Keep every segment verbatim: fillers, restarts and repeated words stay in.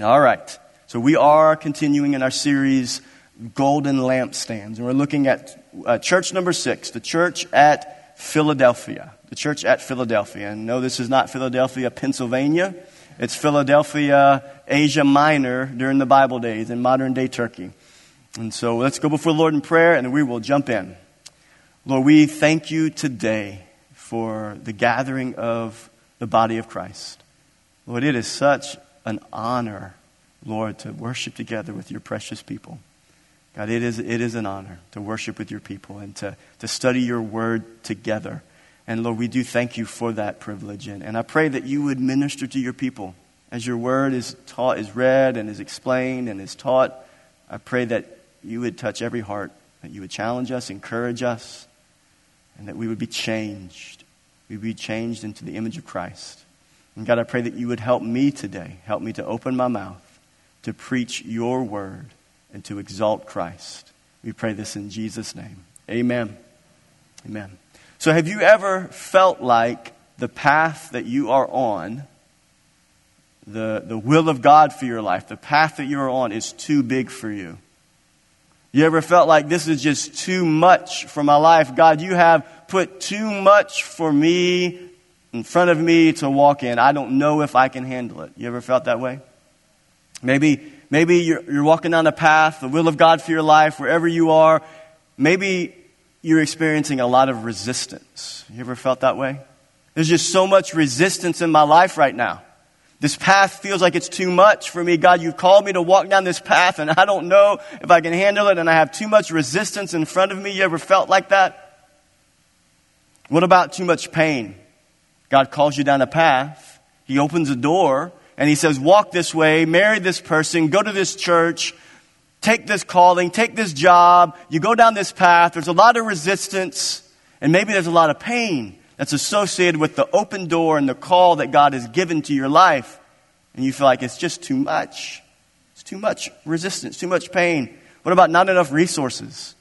All right. So we are continuing in our series, Golden Lampstands. And we're looking at uh, church number six, the church at Philadelphia. The church at Philadelphia. And no, this is not Philadelphia, Pennsylvania. It's Philadelphia, Asia Minor during the Bible days in modern day Turkey. And so let's go before the Lord in prayer and we will jump in. Lord, we thank you today for the gathering of the body of Christ. Lord, it is such an honor, Lord, to worship together with your precious people. God, it is it is an honor to worship with your people and to, to study your word together. And Lord, we do thank you for that privilege. And, and I pray that you would minister to your people as your word is taught, is read and is explained and is taught. I pray that you would touch every heart, that you would challenge us, encourage us, and that we would be changed. We would be changed into the image of Christ. And God, I pray that you would help me today. Help me to open my mouth, to preach your word, and to exalt Christ. We pray this in Jesus' name. Amen. Amen. So have you ever felt like the path that you are on, the, the will of God for your life, the path that you're on is too big for you? You ever felt like this is just too much for my life? God, you have put too much for me in front of me to walk in. I don't know if I can handle it. You ever felt that way? Maybe maybe you're, you're walking down a path, the will of God for your life, wherever you are. Maybe you're experiencing a lot of resistance. You ever felt that way? There's just so much resistance in my life right now. This path feels like it's too much for me. God, you've called me to walk down this path, and I don't know if I can handle it, and I have too much resistance in front of me. You ever felt like that? What about too much pain? God calls you down a path. He opens a door and he says, walk this way, marry this person, go to this church, take this calling, take this job. You go down this path. There's a lot of resistance and maybe there's a lot of pain that's associated with the open door and the call that God has given to your life. And you feel like it's just too much. It's too much resistance, too much pain. What about not enough resources?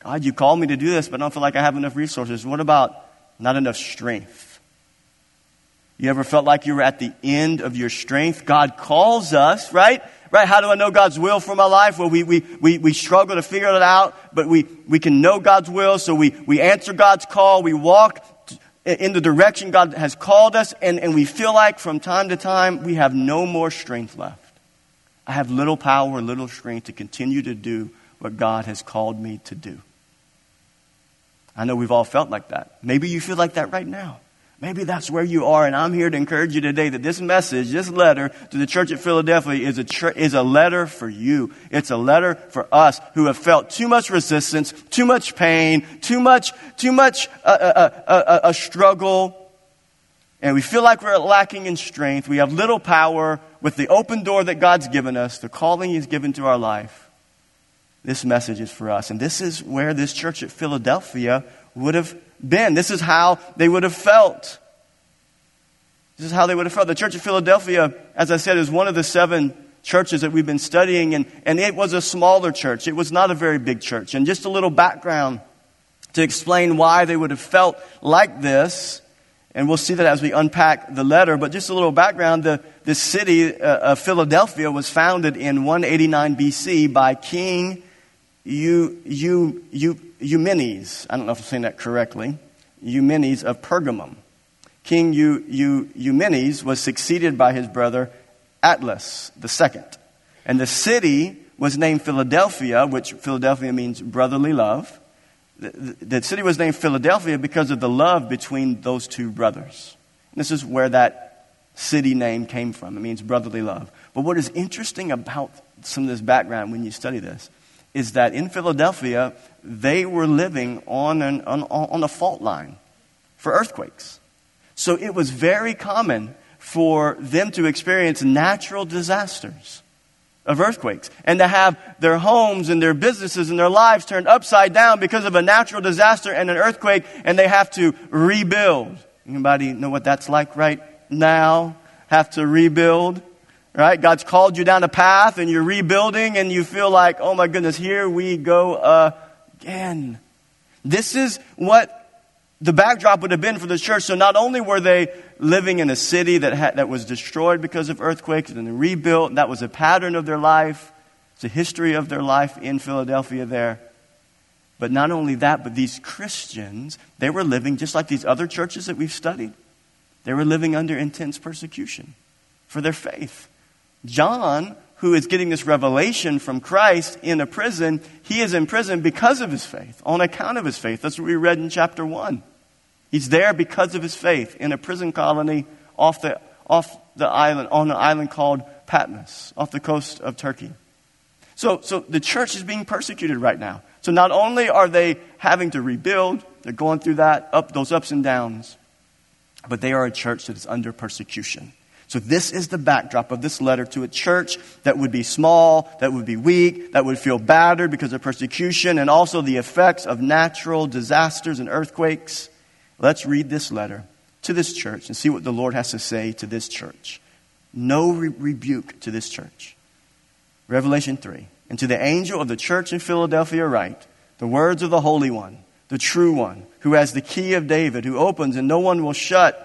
God, you called me to do this, but I don't feel like I have enough resources. What about not enough strength? You ever felt like you were at the end of your strength? God calls us, right? Right? How do I know God's will for my life? Well, we we we, we struggle to figure it out, but we, we can know God's will, so we, we answer God's call. We walk in the direction God has called us, and, and we feel like from time to time we have no more strength left. I have little power, little strength to continue to do what God has called me to do. I know we've all felt like that. Maybe you feel like that right now. Maybe that's where you are, and I'm here to encourage you today that this message, this letter to the church at Philadelphia is a tr- is a letter for you. It's a letter for us who have felt too much resistance, too much pain, too much too much a uh, uh, uh, uh, struggle, and we feel like we're lacking in strength. We have little power with the open door that God's given us, the calling He's given to our life. This message is for us, and this is where this church at Philadelphia would have been. This is how they would have felt. This is how they would have felt. The church of Philadelphia, as I said, is one of the seven churches that we've been studying, and, and it was a smaller church. It was not a very big church. And just a little background to explain why they would have felt like this, and we'll see that as we unpack the letter, but just a little background, the, the city uh, of Philadelphia was founded in one eighty-nine B C by King You, you, you, Eumenes, I don't know if I'm saying that correctly, Eumenes of Pergamum. King you, you, Eumenes was succeeded by his brother Atlas the Second. And the city was named Philadelphia, which Philadelphia means brotherly love. The, the, the city was named Philadelphia because of the love between those two brothers. And this is where that city name came from. It means brotherly love. But what is interesting about some of this background when you study this is that in Philadelphia, they were living on, an, on, on a fault line for earthquakes. So it was very common for them to experience natural disasters of earthquakes and to have their homes and their businesses and their lives turned upside down because of a natural disaster and an earthquake, and they have to rebuild. Anybody know what that's like right now? Have to rebuild? Right? God's called you down a path and you're rebuilding and you feel like, oh my goodness, here we go uh, again. This is what the backdrop would have been for the church. So not only were they living in a city that had, that was destroyed because of earthquakes and then rebuilt, that was a pattern of their life, it's a history of their life in Philadelphia there. But not only that, but these Christians, they were living just like these other churches that we've studied. They were living under intense persecution for their faith. John, who is getting this revelation from Christ in a prison, he is in prison because of his faith, on account of his faith. That's what we read in chapter one. He's there because of his faith in a prison colony off the off the island, on an island called Patmos, off the coast of Turkey. So, so the church is being persecuted right now. So not only are they having to rebuild, they're going through that, up those ups and downs, but they are a church that is under persecution. So this is the backdrop of this letter to a church that would be small, that would be weak, that would feel battered because of persecution and also the effects of natural disasters and earthquakes. Let's read this letter to this church and see what the Lord has to say to this church. No re- rebuke to this church. Revelation three. And to the angel of the church in Philadelphia write, the words of the Holy One, the true One, who has the key of David, who opens and no one will shut,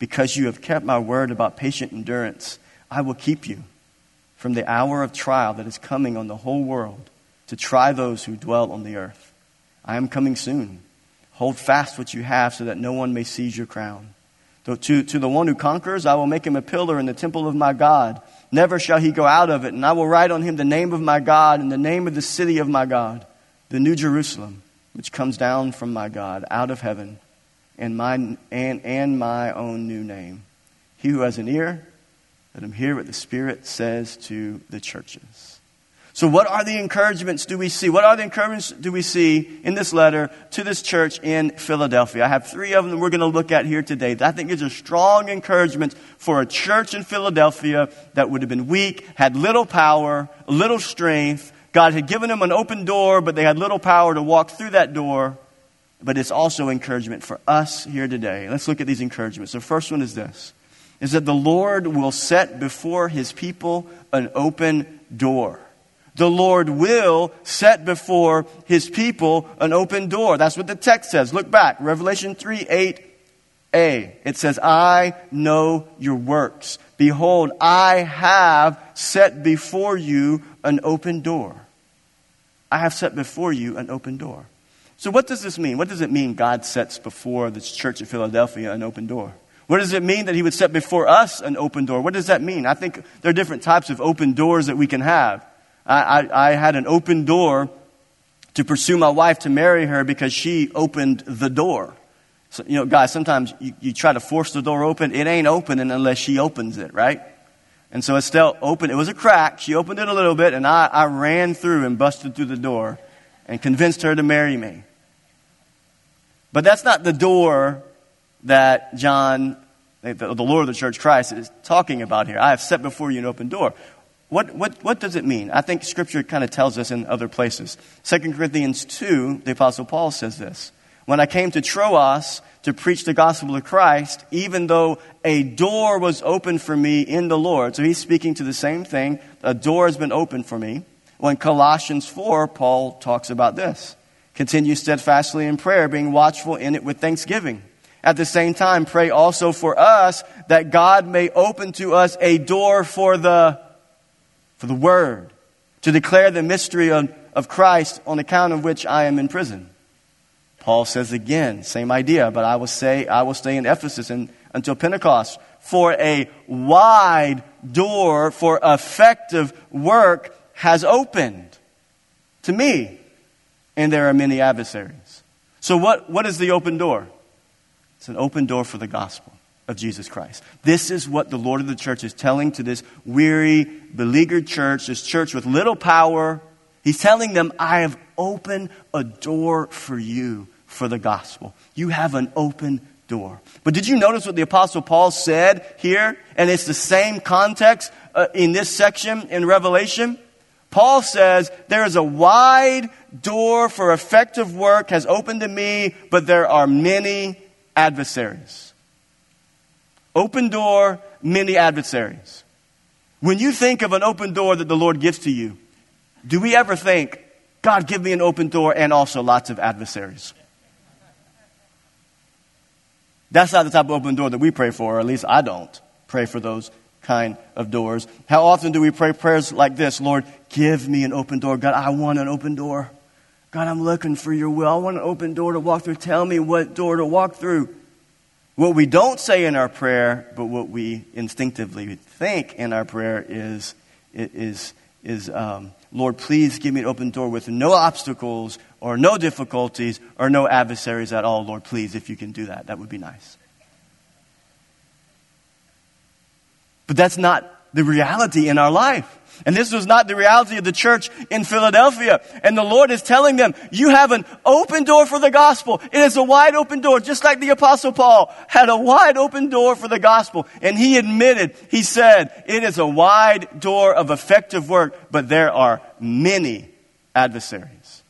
Because you have kept my word about patient endurance, I will keep you from the hour of trial that is coming on the whole world to try those who dwell on the earth. I am coming soon. Hold fast what you have so that no one may seize your crown. To, to, to the one who conquers, I will make him a pillar in the temple of my God. Never shall he go out of it. And I will write on him the name of my God and the name of the city of my God, the new Jerusalem, which comes down from my God out of heaven. And my and, and my own new name. He who has an ear, let him hear what the Spirit says to the churches. So what are the encouragements do we see? What are the encouragements do we see in this letter to this church in Philadelphia? I have three of them we're going to look at here today. I think these are strong encouragements for a church in Philadelphia that would have been weak, had little power, little strength. God had given them an open door, but they had little power to walk through that door. But it's also encouragement for us here today. Let's look at these encouragements. The first one is this, is that the Lord will set before his people an open door. The Lord will set before his people an open door. That's what the text says. Look back, Revelation three eight a. It says, I know your works. Behold, I have set before you an open door. I have set before you an open door. So what does this mean? What does it mean God sets before the church of Philadelphia an open door? What does it mean that he would set before us an open door? What does that mean? I think there are different types of open doors that we can have. I, I, I had an open door to pursue my wife to marry her because she opened the door. So, you know, guys, sometimes you, you try to force the door open. It ain't opening unless she opens it, right? And so Estelle opened. It was a crack. She opened it a little bit, and I, I ran through and busted through the door and convinced her to marry me. But that's not the door that John, the Lord of the Church, Christ, is talking about here. I have set before you an open door. What what what does it mean? I think Scripture kind of tells us in other places. Second Corinthians two, the Apostle Paul says this. When I came to Troas to preach the gospel of Christ, even though a door was open for me in the Lord. So he's speaking to the same thing. A door has been opened for me. Well, in Colossians four, Paul talks about this. Continue steadfastly in prayer, being watchful in it with thanksgiving. At the same time, pray also for us that God may open to us a door for the for the word, to declare the mystery of, of Christ, on account of which I am in prison. Paul says again, same idea, but I will say I will stay in Ephesus and, until Pentecost, for a wide door for effective work has opened to me. And there are many adversaries. So what, what is the open door? It's an open door for the gospel of Jesus Christ. This is what the Lord of the church is telling to this weary, beleaguered church, this church with little power. He's telling them, I have opened a door for you for the gospel. You have an open door. But did you notice what the Apostle Paul said here? And it's the same context uh, in this section in Revelation. Paul says, there is a wide door for effective work has opened to me, but there are many adversaries. Open door, many adversaries. When you think of an open door that the Lord gives to you, do we ever think, God, give me an open door and also lots of adversaries? That's not the type of open door that we pray for, or at least I don't pray for those kind of doors. How often do we pray prayers like this? Lord, give me an open door. God, I want an open door. God, I'm looking for your will. I want an open door to walk through. Tell me what door to walk through. What we don't say in our prayer, but what we instinctively think in our prayer is, is, is um, Lord, please give me an open door with no obstacles or no difficulties or no adversaries at all. Lord, please, if you can do that, that would be nice. But that's not the reality in our life. And this was not the reality of the church in Philadelphia. And the Lord is telling them, you have an open door for the gospel. It is a wide open door, just like the Apostle Paul had a wide open door for the gospel. And he admitted, he said, it is a wide door of effective work, but there are many adversaries.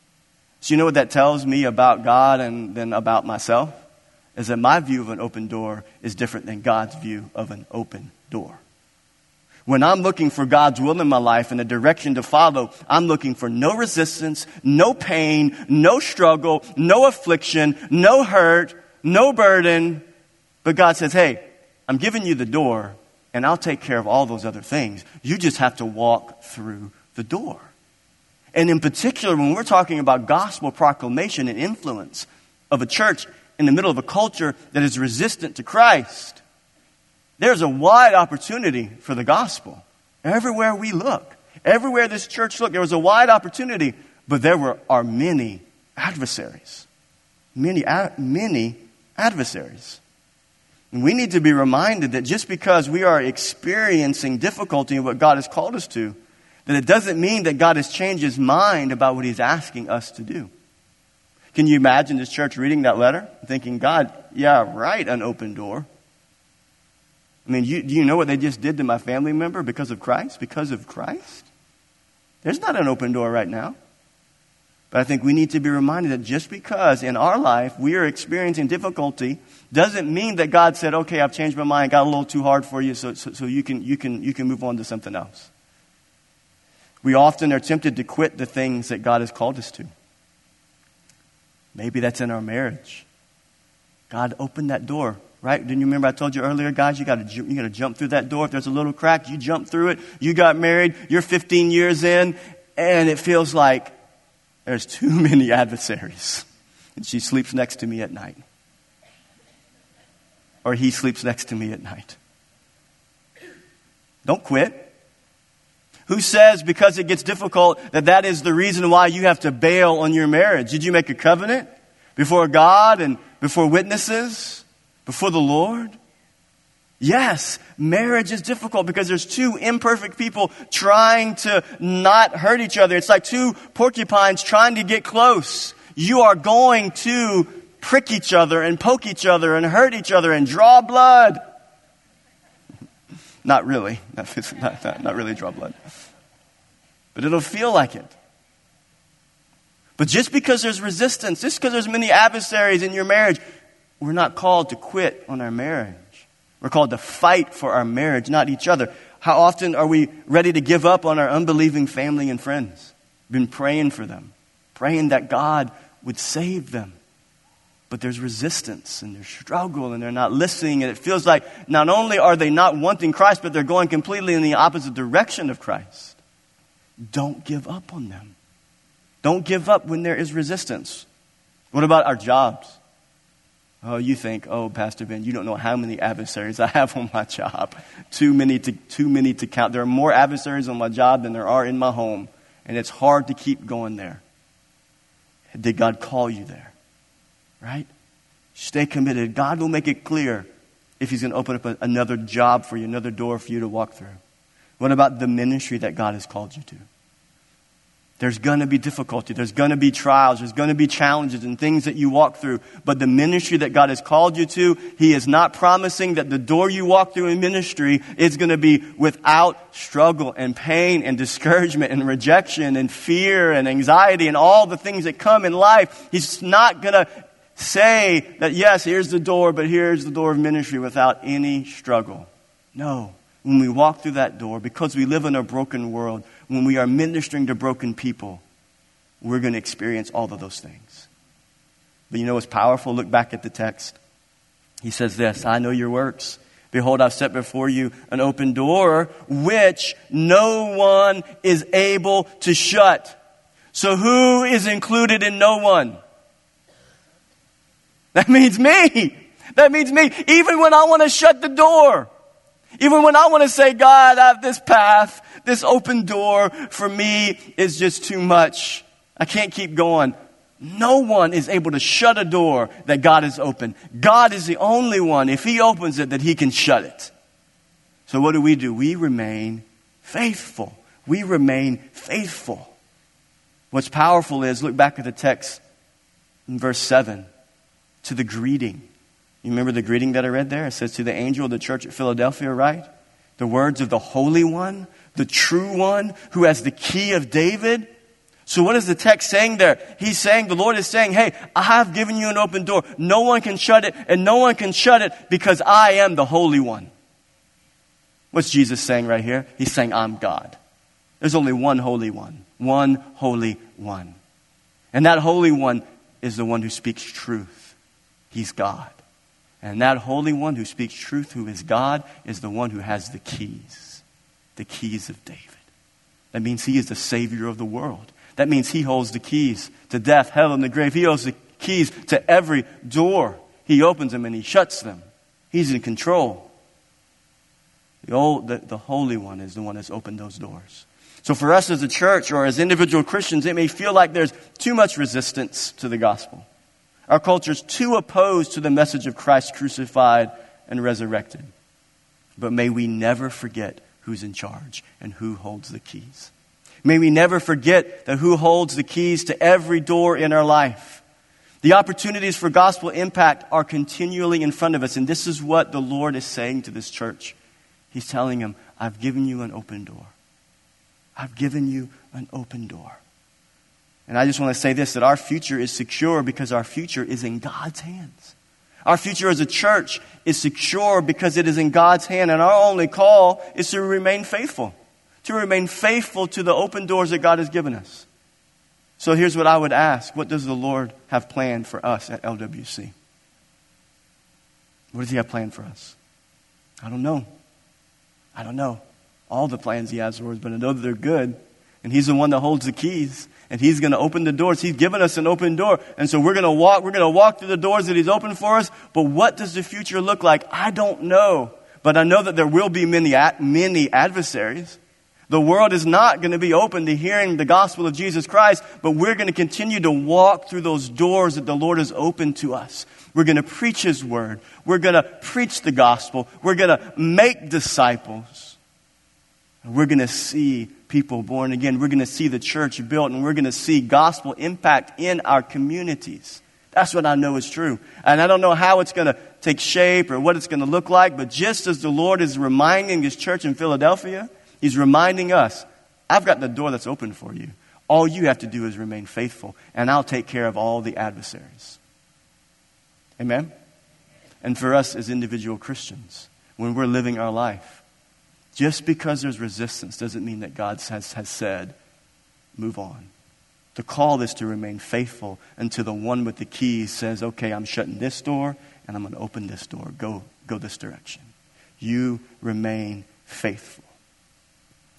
So you know what that tells me about God and then about myself? Is that my view of an open door is different than God's view of an open door. When I'm looking for God's will in my life and a direction to follow, I'm looking for no resistance, no pain, no struggle, no affliction, no hurt, no burden. But God says, hey, I'm giving you the door and I'll take care of all those other things. You just have to walk through the door. And in particular, when we're talking about gospel proclamation and influence of a church in the middle of a culture that is resistant to Christ, there's a wide opportunity for the gospel. Everywhere we look, everywhere this church looked, there was a wide opportunity, but there were are many adversaries. Many, many adversaries. And we need to be reminded that just because we are experiencing difficulty in what God has called us to, that it doesn't mean that God has changed his mind about what he's asking us to do. Can you imagine this church reading that letter, thinking, God, yeah, right, an open door. I mean, you, do you know what they just did to my family member because of Christ? Because of Christ? There's not an open door right now. But I think we need to be reminded that just because in our life we are experiencing difficulty doesn't mean that God said, okay, I've changed my mind, got a little too hard for you, so, so, so you can, you can, you can move on to something else. We often are tempted to quit the things that God has called us to. Maybe that's in our marriage. God opened that door. Right? Didn't you remember I told you earlier, guys, you got to you got to jump through that door. If there's a little crack, you jump through it. You got married. You're fifteen years in, and it feels like there's too many adversaries. And she sleeps next to me at night. Or he sleeps next to me at night. Don't quit. Who says because it gets difficult that that is the reason why you have to bail on your marriage? Did you make a covenant before God and before witnesses? Before the Lord? Yes, marriage is difficult because there's two imperfect people trying to not hurt each other. It's like two porcupines trying to get close. You are going to prick each other and poke each other and hurt each other and draw blood. Not really. Not, not, not, not really draw blood. But it'll feel like it. But just because there's resistance, just because there's many adversaries in your marriage, we're not called to quit on our marriage. We're called to fight for our marriage, not each other. How often are we ready to give up on our unbelieving family and friends? Been praying for them, praying that God would save them. But there's resistance and there's struggle and they're not listening. And it feels like not only are they not wanting Christ, but they're going completely in the opposite direction of Christ. Don't give up on them. Don't give up when there is resistance. What about our jobs? Oh, you think, oh, Pastor Ben, you don't know how many adversaries I have on my job. Too many to too many to count. There are more adversaries on my job than there are in my home, and it's hard to keep going there. Did God call you there? Right? Stay committed. God will make it clear if he's going to open up a, another job for you, another door for you to walk through. What about the ministry that God has called you to? There's going to be difficulty. There's going to be trials. There's going to be challenges and things that you walk through. But the ministry that God has called you to, he is not promising that the door you walk through in ministry is going to be without struggle and pain and discouragement and rejection and fear and anxiety and all the things that come in life. He's not going to say that, yes, here's the door, but here's the door of ministry without any struggle. No. When we walk through that door, because we live in a broken world, when we are ministering to broken people, we're going to experience all of those things. But you know what's powerful? Look back at the text. He says this, I know your works. Behold, I've set before you an open door, which no one is able to shut. So who is included in no one? That means me. That means me. Even when I want to shut the door. Even when I want to say, God, I have this path, this open door for me is just too much. I can't keep going. No one is able to shut a door that God has opened. God is the only one, if he opens it, that he can shut it. So what do we do? We remain faithful. We remain faithful. What's powerful is, look back at the text in verse seven, to the greeting. You remember the greeting that I read there? It says, to the angel of the church at Philadelphia, right? The words of the Holy One, the true One, who has the key of David. So what is the text saying there? He's saying, the Lord is saying, hey, I have given you an open door. No one can shut it, and no one can shut it because I am the Holy One. What's Jesus saying right here? He's saying, I'm God. There's only one Holy One, one Holy One. And that Holy One is the one who speaks truth. He's God. And that Holy One who speaks truth, who is God, is the one who has the keys, the keys of David. That means he is the Savior of the world. That means he holds the keys to death, hell, and the grave. He holds the keys to every door. He opens them and he shuts them. He's in control. The, old, the, the Holy One is the one that's opened those doors. So for us as a church or as individual Christians, it may feel like there's too much resistance to the gospel. Our culture is too opposed to the message of Christ crucified and resurrected. But may we never forget who's in charge and who holds the keys. May we never forget that who holds the keys to every door in our life. The opportunities for gospel impact are continually in front of us. And this is what the Lord is saying to this church. He's telling them, I've given you an open door. I've given you an open door. And I just want to say this, that our future is secure because our future is in God's hands. Our future as a church is secure because it is in God's hand. And our only call is to remain faithful, to remain faithful to the open doors that God has given us. So here's what I would ask. What does the Lord have planned for us at L W C? What does he have planned for us? I don't know. I don't know all the plans he has for us, but I know that they're good. And he's the one that holds the keys. And he's going to open the doors. He's given us an open door. And so we're going to walk. We're going to walk through the doors that he's opened for us. But what does the future look like? I don't know. But I know that there will be many, many adversaries. The world is not going to be open to hearing the gospel of Jesus Christ. But we're going to continue to walk through those doors that the Lord has opened to us. We're going to preach his word. We're going to preach the gospel. We're going to make disciples. And we're going to see people born again. We're going to see the church built, and we're going to see gospel impact in our communities. That's what I know is true. And I don't know how it's going to take shape or what it's going to look like, but just as the Lord is reminding his church in Philadelphia, he's reminding us, I've got the door that's open for you. All you have to do is remain faithful, and I'll take care of all the adversaries. Amen? And for us as individual Christians, when we're living our life, just because there's resistance doesn't mean that God has, has said, move on. The call is to remain faithful until the one with the keys says, okay, I'm shutting this door and I'm going to open this door. Go, go this direction. You remain faithful.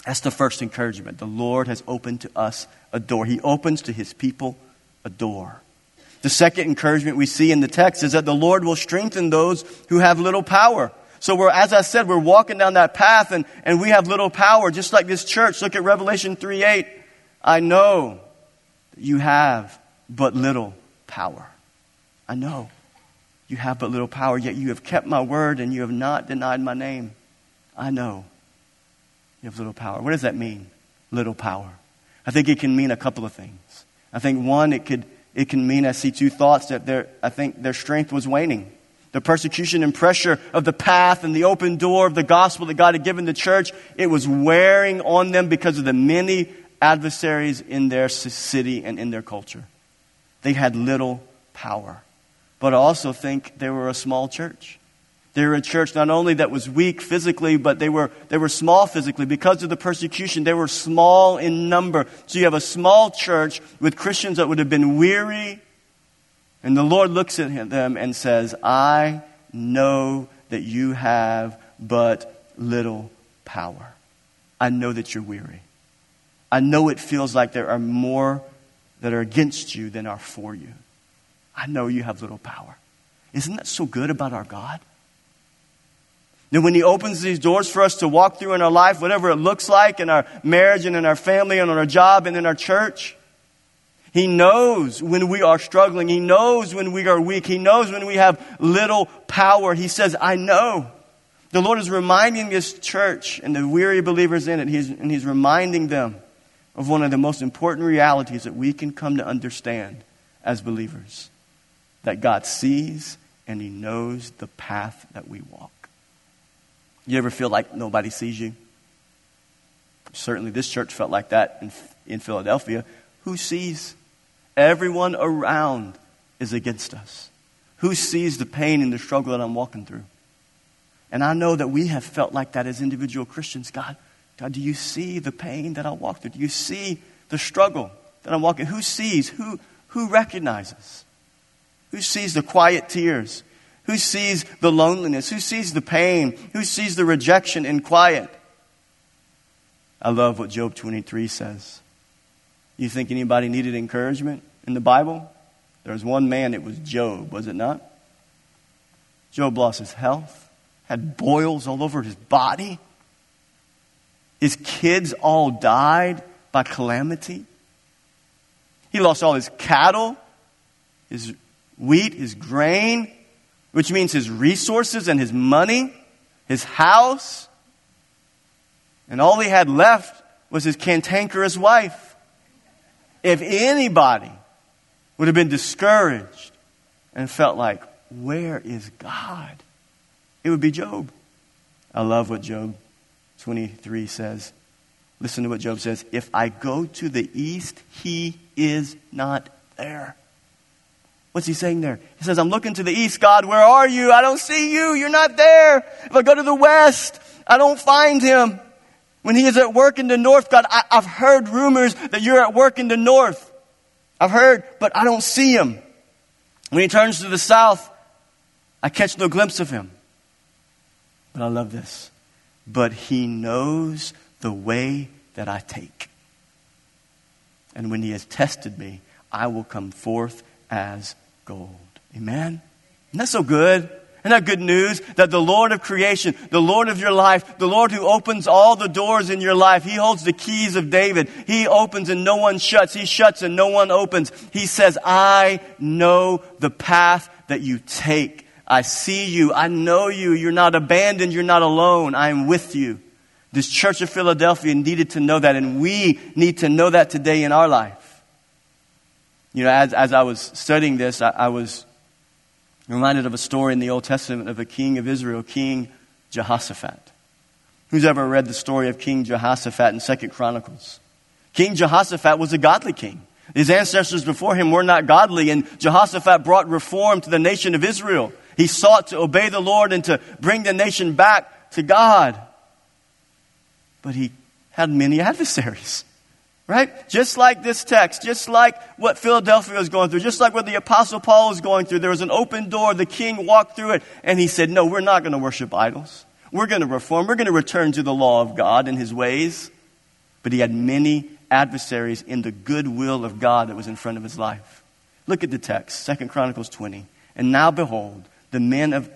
That's the first encouragement. The Lord has opened to us a door. He opens to his people a door. The second encouragement we see in the text is that the Lord will strengthen those who have little power. So we're, as I said, we're walking down that path and, and we have little power, just like this church. Look at Revelation three eight. I know that you have but little power. I know you have but little power, yet you have kept my word and you have not denied my name. I know you have little power. What does that mean? Little power. I think it can mean a couple of things. I think one, it could it can mean, I see two thoughts, that their I think their strength was waning. The persecution and pressure of the path and the open door of the gospel that God had given the church, it was wearing on them because of the many adversaries in their city and in their culture. They had little power. But I also think they were a small church. They were a church not only that was weak physically, but they were they were small physically. Because of the persecution, they were small in number. So you have a small church with Christians that would have been weary. And the Lord looks at them and says, I know that you have but little power. I know that you're weary. I know it feels like there are more that are against you than are for you. I know you have little power. Isn't that so good about our God? That when He opens these doors for us to walk through in our life, whatever it looks like in our marriage and in our family and on our job and in our church, He knows when we are struggling. He knows when we are weak. He knows when we have little power. He says, I know. The Lord is reminding this church and the weary believers in it, he's, and He's reminding them of one of the most important realities that we can come to understand as believers. That God sees and He knows the path that we walk. You ever feel like nobody sees you? Certainly this church felt like that in, in Philadelphia. Who sees? Everyone around is against us. Who sees the pain and the struggle that I'm walking through? And I know that we have felt like that as individual Christians. God, God, do you see the pain that I walk through? Do you see the struggle that I'm walking? Who sees? Who, who recognizes? Who sees the quiet tears? Who sees the loneliness? Who sees the pain? Who sees the rejection in quiet? I love what Job twenty-three says. You think anybody needed encouragement in the Bible? There was one man, it was Job, was it not? Job lost his health, had boils all over his body. His kids all died by calamity. He lost all his cattle, his wheat, his grain, which means his resources and his money, his house. And all he had left was his cantankerous wife. If anybody would have been discouraged and felt like, where is God? It would be Job. I love what Job twenty-three says. Listen to what Job says. If I go to the east, He is not there. What's he saying there? He says, I'm looking to the east, God, where are you? I don't see you. You're not there. If I go to the west, I don't find Him. When He is at work in the north, God, I, I've heard rumors that You're at work in the north. I've heard, but I don't see Him. When He turns to the south, I catch no glimpse of Him. But I love this. But He knows the way that I take. And when He has tested me, I will come forth as gold. Amen? And that's so good. Isn't that good news? That the Lord of creation, the Lord of your life, the Lord who opens all the doors in your life, He holds the keys of David. He opens and no one shuts. He shuts and no one opens. He says, I know the path that you take. I see you. I know you. You're not abandoned. You're not alone. I am with you. This church of Philadelphia needed to know that, and we need to know that today in our life. You know, as as I was studying this, I, I was reminded of a story in the Old Testament of a king of Israel, King Jehoshaphat. Who's ever read the story of King Jehoshaphat in Second Chronicles? King Jehoshaphat was a godly king. His ancestors before him were not godly, and Jehoshaphat brought reform to the nation of Israel. He sought to obey the Lord and to bring the nation back to God. But he had many adversaries. Right? Just like this text, just like what Philadelphia was going through, just like what the Apostle Paul was going through, there was an open door, the king walked through it, and he said, no, we're not going to worship idols. We're going to reform. We're going to return to the law of God and His ways. But he had many adversaries in the goodwill of God that was in front of his life. Look at the text, Second Chronicles twenty. And now behold, the men of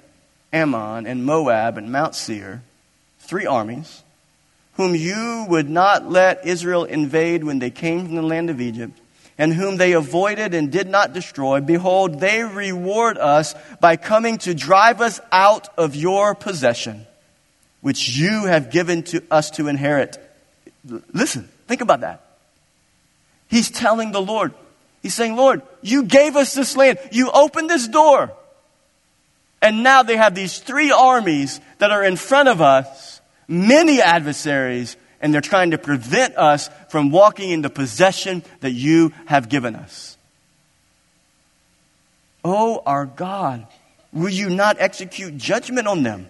Ammon and Moab and Mount Seir, three armies, whom you would not let Israel invade when they came from the land of Egypt, and whom they avoided and did not destroy, behold, they reward us by coming to drive us out of your possession, which you have given to us to inherit. Listen, think about that. He's telling the Lord. He's saying, Lord, you gave us this land. You opened this door. And now they have these three armies that are in front of us, many adversaries, and they're trying to prevent us from walking in the possession that you have given us. Oh, our God, will you not execute judgment on them?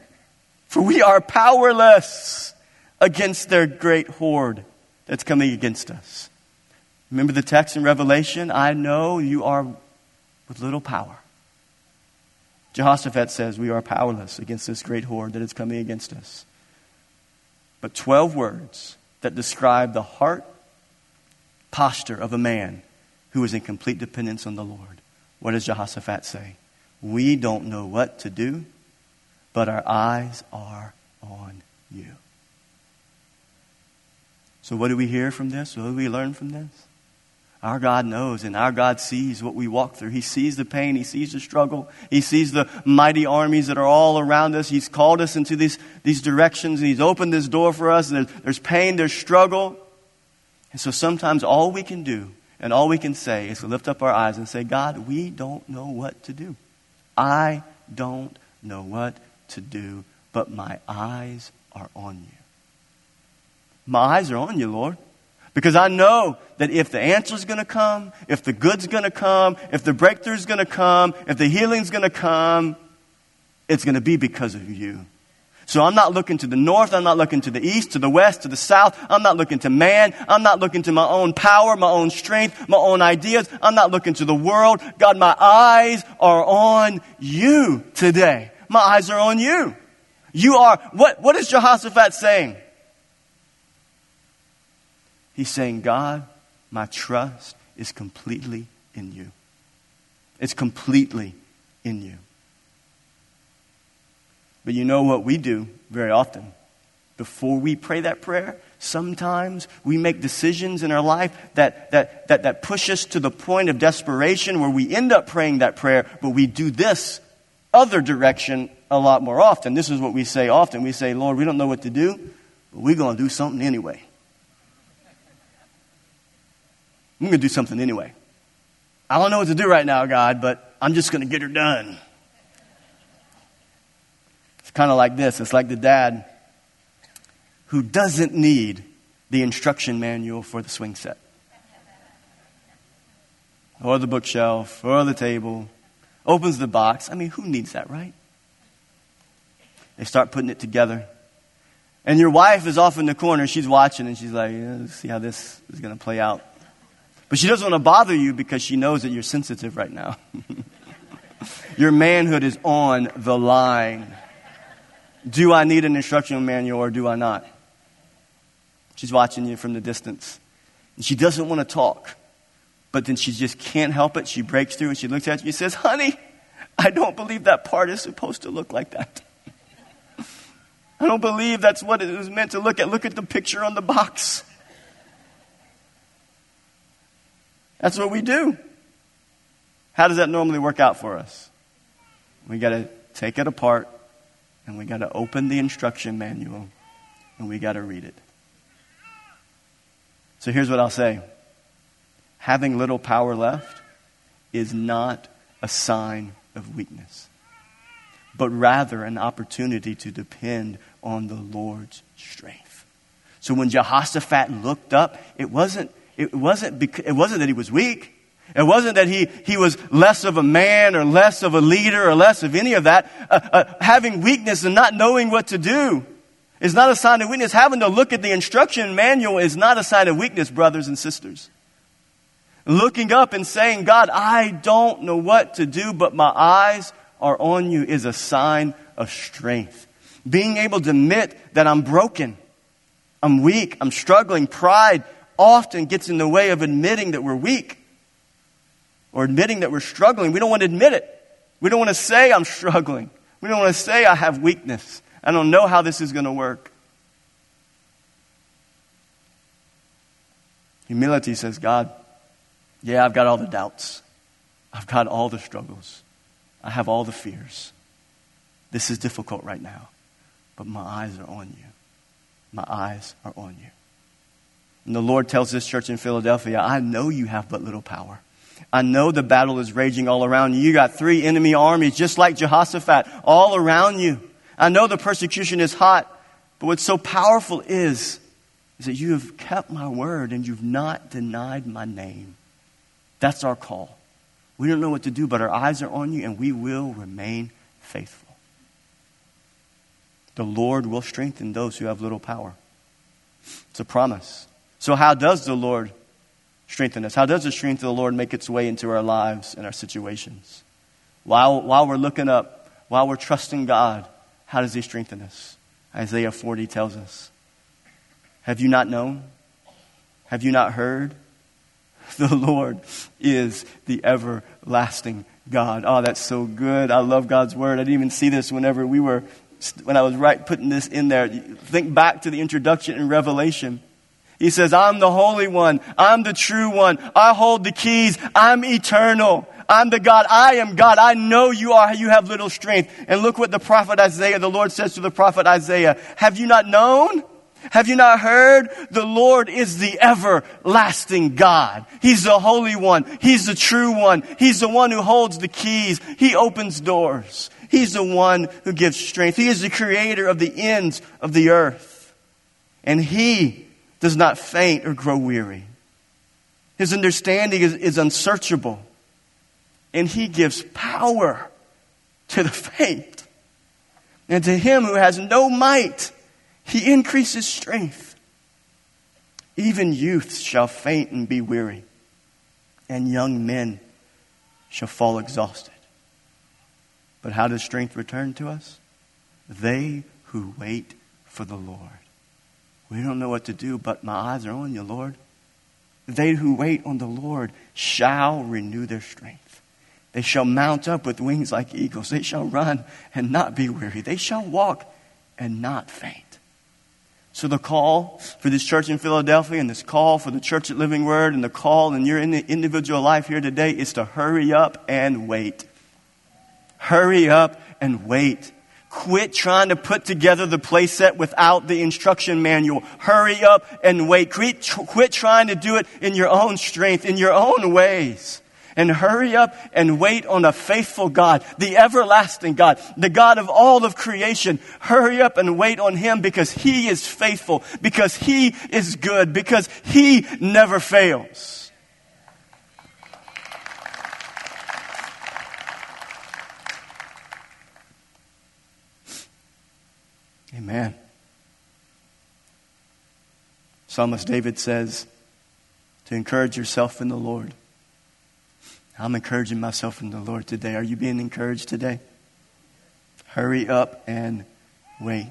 For we are powerless against their great horde that's coming against us. Remember the text in Revelation? I know you are with little power. Jehoshaphat says we are powerless against this great horde that is coming against us. But twelve words that describe the heart posture of a man who is in complete dependence on the Lord. What does Jehoshaphat say? We don't know what to do, but our eyes are on you. So what do we hear from this? What do we learn from this? Our God knows and our God sees what we walk through. He sees the pain. He sees the struggle. He sees the mighty armies that are all around us. He's called us into these, these directions, and he's opened this door for us. And there's, there's pain, there's struggle. And so sometimes all we can do and all we can say is to lift up our eyes and say, God, we don't know what to do. I don't know what to do, but my eyes are on you. My eyes are on you, Lord. Because I know that if the answer's going to come, if the good's going to come, if the breakthrough's going to come, if the healing's going to come, it's going to be because of you. So I'm not looking to the north. I'm not looking to the east, to the west, to the south. I'm not looking to man. I'm not looking to my own power, my own strength, my own ideas. I'm not looking to the world. God, my eyes are on you today. My eyes are on you. You are, what, what is Jehoshaphat saying? He's saying, God, my trust is completely in you. It's completely in you. But you know what we do very often? Before we pray that prayer, sometimes we make decisions in our life that, that, that, that push us to the point of desperation where we end up praying that prayer, but we do this other direction a lot more often. This is what we say often. We say, Lord, we don't know what to do, but we're going to do something anyway. I'm going to do something anyway. I don't know what to do right now, God, but I'm just going to get her done. It's kind of like this. It's like the dad who doesn't need the instruction manual for the swing set or the bookshelf or the table, opens the box. I mean, who needs that, right? They start putting it together. And your wife is off in the corner. She's watching, and she's like, yeah, let's see how this is going to play out. But she doesn't want to bother you because she knows that you're sensitive right now. Your manhood is on the line. Do I need an instructional manual or do I not? She's watching you from the distance. And she doesn't want to talk. But then she just can't help it. She breaks through and she looks at you and says, honey, I don't believe that part is supposed to look like that. I don't believe that's what it was meant to look at. Look at the picture on the box. That's what we do. How does that normally work out for us? We got to take it apart, and we got to open the instruction manual, and we got to read it. So here's what I'll say. Having little power left is not a sign of weakness, but rather an opportunity to depend on the Lord's strength. So when Jehoshaphat looked up, it wasn't It wasn't because, it wasn't that he was weak. It wasn't that he, he was less of a man or less of a leader or less of any of that. Uh, uh, having weakness and not knowing what to do is not a sign of weakness. Having to look at the instruction manual is not a sign of weakness, brothers and sisters. Looking up and saying, God, I don't know what to do, but my eyes are on you is a sign of strength. Being able to admit that I'm broken, I'm weak, I'm struggling, pride often gets in the way of admitting that we're weak or admitting that we're struggling. We don't want to admit it. We don't want to say I'm struggling. We don't want to say I have weakness. I don't know how this is going to work. Humility says, God, yeah, I've got all the doubts. I've got all the struggles. I have all the fears. This is difficult right now, but my eyes are on you. My eyes are on you. And the Lord tells this church in Philadelphia, I know you have but little power. I know the battle is raging all around you. You got three enemy armies, just like Jehoshaphat, all around you. I know the persecution is hot, but what's so powerful is, is that you have kept my word and you've not denied my name. That's our call. We don't know what to do, but our eyes are on you and we will remain faithful. The Lord will strengthen those who have little power. It's a promise. So how does the Lord strengthen us? How does the strength of the Lord make its way into our lives and our situations? While, while we're looking up, while we're trusting God, how does he strengthen us? Isaiah forty tells us, have you not known? Have you not heard? The Lord is the everlasting God. Oh, that's so good. I love God's word. I didn't even see this whenever we were, when I was right putting this in there. Think back to the introduction in Revelation. He says, I'm the Holy One. I'm the true one. I hold the keys. I'm eternal. I'm the God. I am God. I know you are. You have little strength. And look what the prophet Isaiah, the Lord says to the prophet Isaiah, have you not known? Have you not heard? The Lord is the everlasting God. He's the Holy One. He's the true one. He's the one who holds the keys. He opens doors. He's the one who gives strength. He is the creator of the ends of the earth. And he does not faint or grow weary. His understanding is, is unsearchable. And he gives power to the faint. And to him who has no might, he increases strength. Even youths shall faint and be weary, and young men shall fall exhausted. But how does strength return to us? They who wait for the Lord. We don't know what to do, but my eyes are on you, Lord. They who wait on the Lord shall renew their strength. They shall mount up with wings like eagles. They shall run and not be weary. They shall walk and not faint. So the call for this church in Philadelphia and this call for the church at Living Word and the call in your individual life here today is to hurry up and wait. Hurry up and wait. Quit trying to put together the playset without the instruction manual. Hurry up and wait. Quit, quit trying to do it in your own strength, in your own ways. And hurry up and wait on a faithful God, the everlasting God, the God of all of creation. Hurry up and wait on him because he is faithful, because he is good, because he never fails. Amen. Psalmist David says, to encourage yourself in the Lord. I'm encouraging myself in the Lord today. Are you being encouraged today? Hurry up and wait.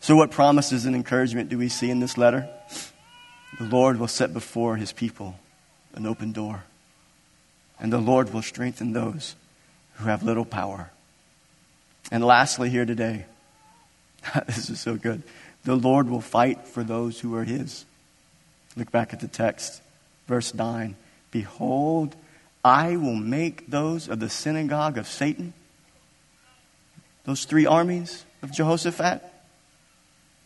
So what promises and encouragement do we see in this letter? The Lord will set before his people an open door. And the Lord will strengthen those who have little power. And lastly here today, this is so good. The Lord will fight for those who are his. Look back at the text, verse nine. Behold, I will make those of the synagogue of Satan, those three armies of Jehoshaphat,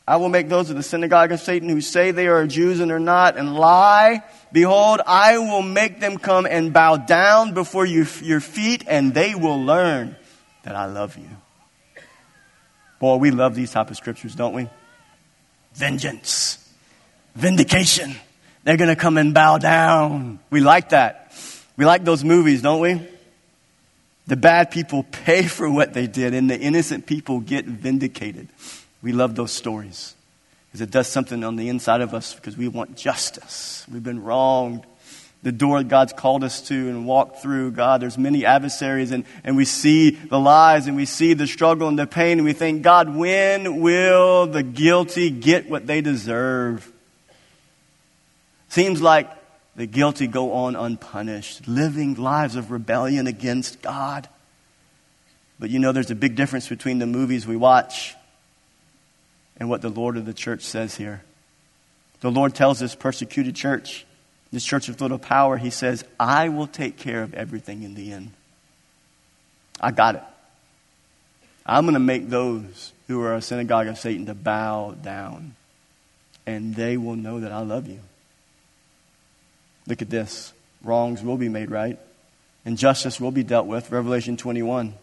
I will make those of the synagogue of Satan who say they are Jews and are not and lie. Behold, I will make them come and bow down before you, your feet, and they will learn that I love you. Boy, we love these type of scriptures, don't we? Vengeance, vindication. They're going to come and bow down. We like that. We like those movies, don't we? The bad people pay for what they did and the innocent people get vindicated. We love those stories because it does something on the inside of us because we want justice. We've been wronged. The door God's called us to and walked through, God, there's many adversaries and, and we see the lies and we see the struggle and the pain and we think, God, when will the guilty get what they deserve? Seems like the guilty go on unpunished, living lives of rebellion against God. But you know, there's a big difference between the movies we watch and what the Lord of the church says here. The Lord tells this persecuted church, this church of little power, he says, I will take care of everything in the end. I got it. I'm going to make those who are a synagogue of Satan to bow down and they will know that I love you. Look at this. Wrongs will be made right, and justice will be dealt with. Revelation twenty-one,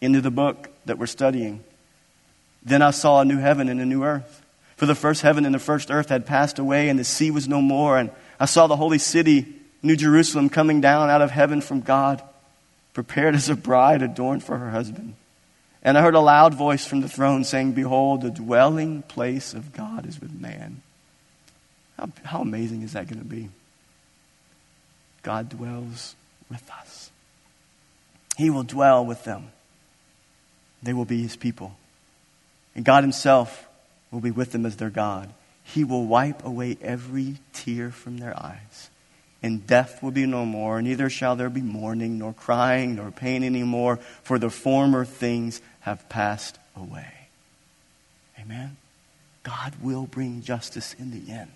into the book that we're studying. Then I saw a new heaven and a new earth. For the first heaven and the first earth had passed away, and the sea was no more. And I saw the holy city, New Jerusalem, coming down out of heaven from God, prepared as a bride adorned for her husband. And I heard a loud voice from the throne saying, behold, the dwelling place of God is with man. How, how amazing is that going to be? God dwells with us. He will dwell with them. They will be his people. And God himself will be with them as their God. He will wipe away every tear from their eyes. And death will be no more, neither shall there be mourning, nor crying, nor pain anymore, for the former things have passed away. Amen? God will bring justice in the end.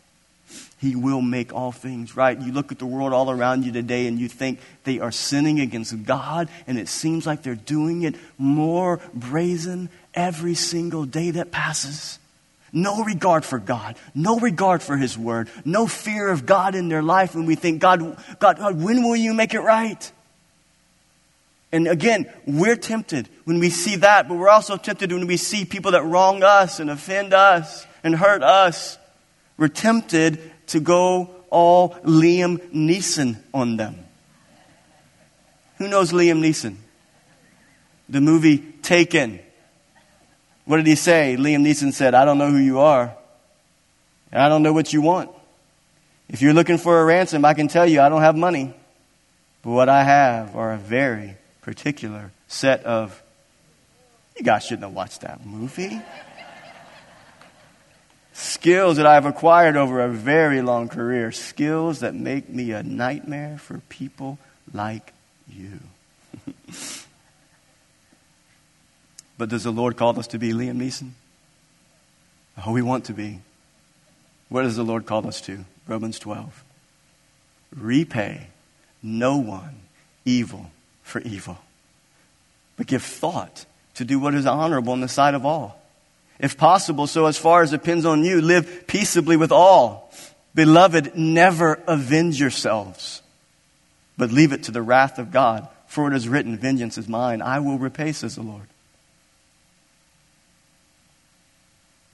He will make all things right. You look at the world all around you today and you think they are sinning against God, and it seems like they're doing it more brazen every single day that passes. No regard for God, no regard for his word, no fear of God in their life. And we think, God, God, God, when will you make it right? And again, we're tempted when we see that, but we're also tempted when we see people that wrong us and offend us and hurt us. We're tempted to go all Liam Neeson on them. Who knows Liam Neeson? The movie Taken. What did he say? Liam Neeson said, I don't know who you are, and I don't know what you want. If you're looking for a ransom, I can tell you I don't have money. But what I have are a very particular set of... You guys shouldn't have watched that movie. Skills that I've acquired over a very long career. Skills that make me a nightmare for people like you. But does the Lord call us to be Liam Neeson? Oh, we want to be. What does the Lord call us to? Romans twelve. Repay no one evil for evil, but give thought to do what is honorable in the sight of all. If possible, so as far as depends on you, live peaceably with all. Beloved, never avenge yourselves, but leave it to the wrath of God. For it is written, vengeance is mine, I will repay, says the Lord.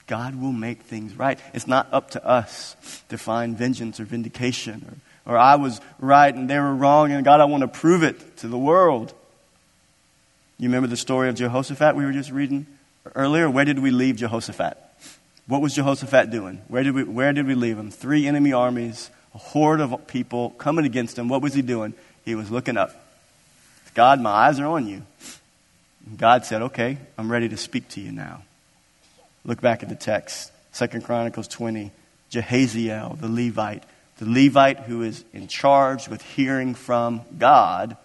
God will make things right. It's not up to us to find vengeance or vindication, or, or I was right and they were wrong, and God, I want to prove it to the world. You remember the story of Jehoshaphat we were just reading earlier? Where did we leave Jehoshaphat? What was Jehoshaphat doing? Where did we, where did we leave him? Three enemy armies, a horde of people coming against him. What was he doing? He was looking up. God, my eyes are on you. And God said, okay, I'm ready to speak to you now. Look back at the text, Second Chronicles twenty, Jehaziel, the Levite, the Levite who is in charge with hearing from God,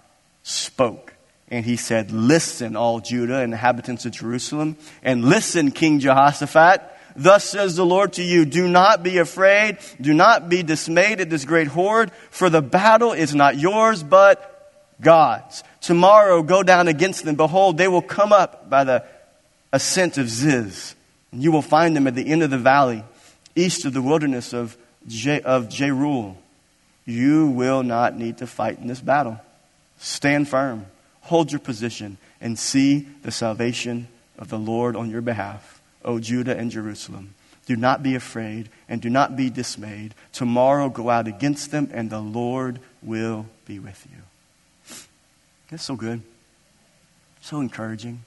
spoke. And he said, listen, all Judah and inhabitants of Jerusalem, and listen, King Jehoshaphat, thus says the Lord to you, do not be afraid, do not be dismayed at this great horde, for the battle is not yours, but God's. Tomorrow go down against them. Behold, they will come up by the ascent of Ziz. And you will find them at the end of the valley, east of the wilderness of, Je- of Jeruel. You will not need to fight in this battle. Stand firm, hold your position, and see the salvation of the Lord on your behalf, O Judah and Jerusalem. Do not be afraid and do not be dismayed. Tomorrow go out against them, and the Lord will be with you. That's so good, so encouraging.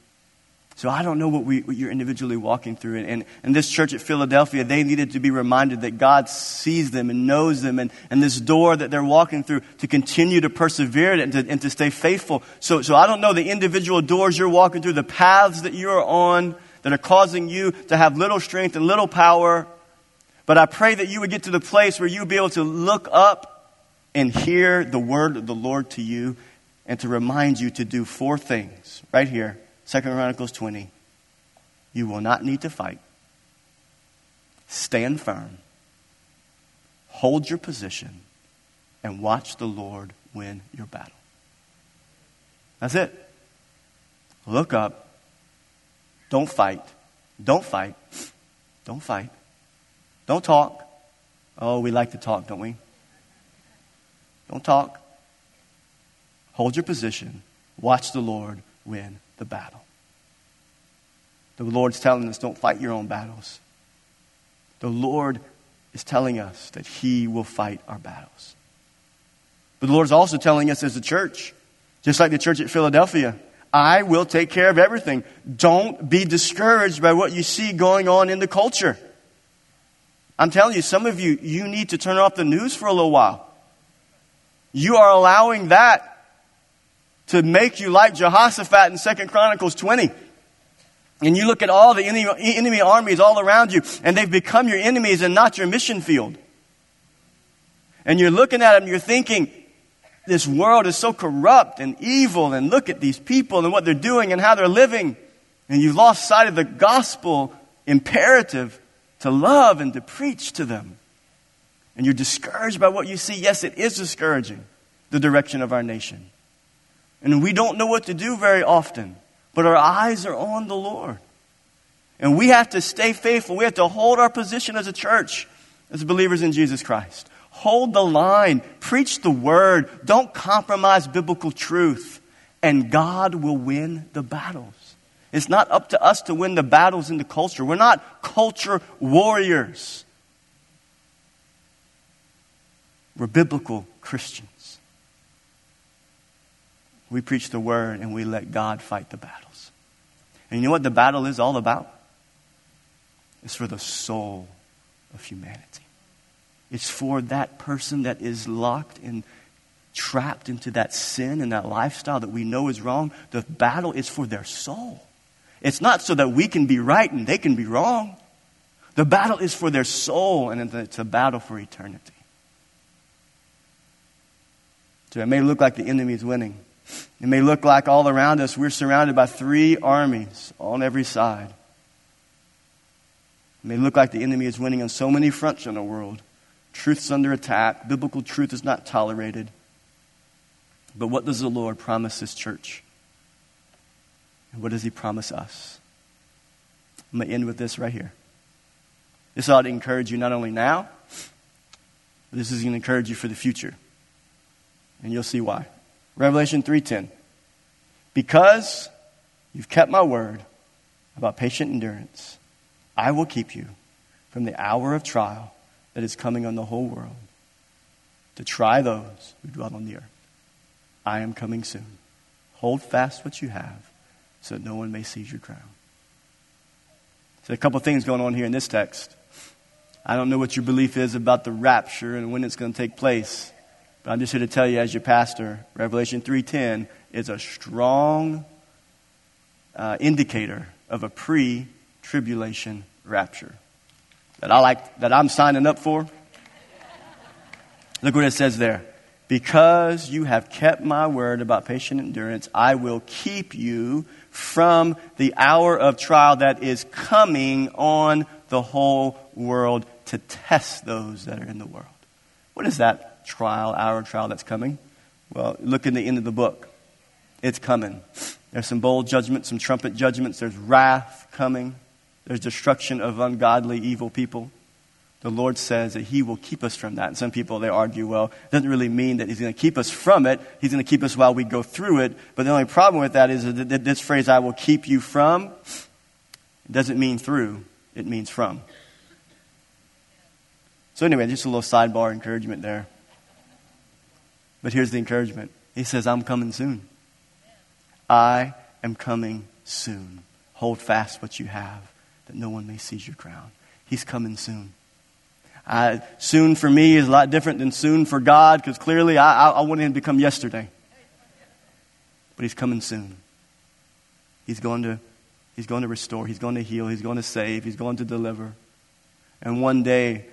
So I don't know what, we, what you're individually walking through. And, and, and this church at Philadelphia, they needed to be reminded that God sees them and knows them. And, and this door that they're walking through, to continue to persevere and to, and to stay faithful. So, so I don't know the individual doors you're walking through, the paths that you're on that are causing you to have little strength and little power. But I pray that you would get to the place where you would be able to look up and hear the word of the Lord to you, and to remind you to do four things right here. Second Chronicles twenty, you will not need to fight. Stand firm, hold your position, and watch the Lord win your battle. That's it. Look up. Don't fight. Don't fight. Don't fight. Don't talk. Oh, we like to talk, don't we? Don't talk. Hold your position. Watch the Lord win the battle. The Lord's telling us, don't fight your own battles. The Lord is telling us that he will fight our battles. But the Lord's also telling us as a church, just like the church at Philadelphia, I will take care of everything. Don't be discouraged by what you see going on in the culture. I'm telling you, some of you, you need to turn off the news for a little while. You are allowing that to make you like Jehoshaphat in Second Chronicles twenty. And you look at all the enemy armies all around you, and they've become your enemies and not your mission field. And you're looking at them, you're thinking, this world is so corrupt and evil, and look at these people and what they're doing and how they're living. And you've lost sight of the gospel imperative to love and to preach to them. And you're discouraged by what you see. Yes, it is discouraging, the direction of our nation. And we don't know what to do very often. But our eyes are on the Lord. And we have to stay faithful. We have to hold our position as a church, as believers in Jesus Christ. Hold the line. Preach the word. Don't compromise biblical truth. And God will win the battles. It's not up to us to win the battles in the culture. We're not culture warriors. We're biblical Christians. We preach the word and we let God fight the battles. And you know what the battle is all about? It's for the soul of humanity. It's for that person that is locked and trapped into that sin and that lifestyle that we know is wrong. The battle is for their soul. It's not so that we can be right and they can be wrong. The battle is for their soul, and it's a battle for eternity. So it may look like the enemy is winning. It may look like all around us, we're surrounded by three armies on every side. It may look like the enemy is winning on so many fronts in the world. Truth's under attack. Biblical truth is not tolerated. But what does the Lord promise his church? And what does he promise us? I'm going to end with this right here. This ought to encourage you not only now, but this is going to encourage you for the future. And you'll see why. Revelation three ten. Because you've kept my word about patient endurance, I will keep you from the hour of trial that is coming on the whole world to try those who dwell on the earth. I am coming soon. Hold fast what you have so that no one may seize your crown. So a couple of things going on here in this text. I don't know what your belief is about the rapture and when it's going to take place. But I'm just here to tell you as your pastor, Revelation three ten is a strong uh, indicator of a pre-tribulation rapture that I like, that I'm signing up for. Look what it says there. Because you have kept my word about patient endurance, I will keep you from the hour of trial that is coming on the whole world to test those that are in the world. What is that? Trial, our trial that's coming? Well, look in the end of the book. It's coming. There's some bold judgments, some trumpet judgments. There's wrath coming. There's destruction of ungodly, evil people. The Lord says that he will keep us from that. And some people, they argue, well, it doesn't really mean that he's going to keep us from it. He's going to keep us while we go through it. But the only problem with that is that this phrase, I will keep you from, it doesn't mean through. It means from. So anyway, just a little sidebar encouragement there. But here's the encouragement. He says, I'm coming soon. I am coming soon. Hold fast what you have, that no one may seize your crown. He's coming soon. I, soon for me is a lot different than soon for God, because clearly I, I, I wanted him to come yesterday. But he's coming soon. He's going to, he's going to restore. He's going to heal. He's going to save. He's going to deliver. And one day,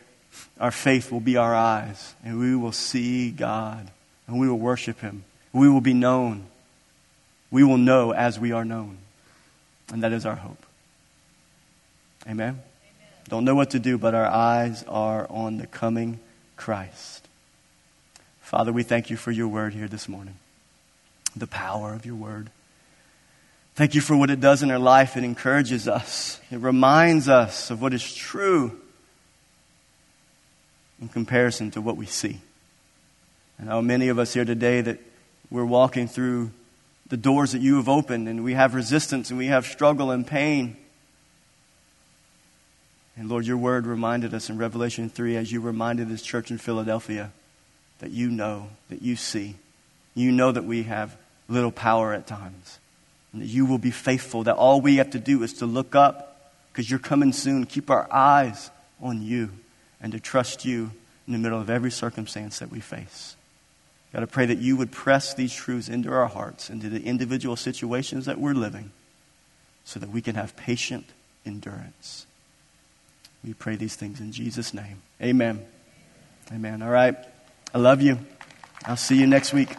our faith will be our eyes, and we will see God, and we will worship him. We will be known. We will know as we are known, and that is our hope. Amen? Amen. Don't know what to do, but our eyes are on the coming Christ. Father, we thank you for your word here this morning, the power of your word. Thank you for what it does in our life. It encourages us. It reminds us of what is true. in comparison to what we see. And how many of us here today that we're walking through the doors that you have opened, and we have resistance and we have struggle and pain. And Lord, your word reminded us in Revelation three, as you reminded this church in Philadelphia, that you know, that you see, you know that we have little power at times, and that you will be faithful, that all we have to do is to look up because you're coming soon. Keep our eyes on you and to trust you in the middle of every circumstance that we face. God, I pray that you would press these truths into our hearts, into the individual situations that we're living, so that we can have patient endurance. We pray these things in Jesus' name. Amen. Amen. All right. I love you. I'll see you next week.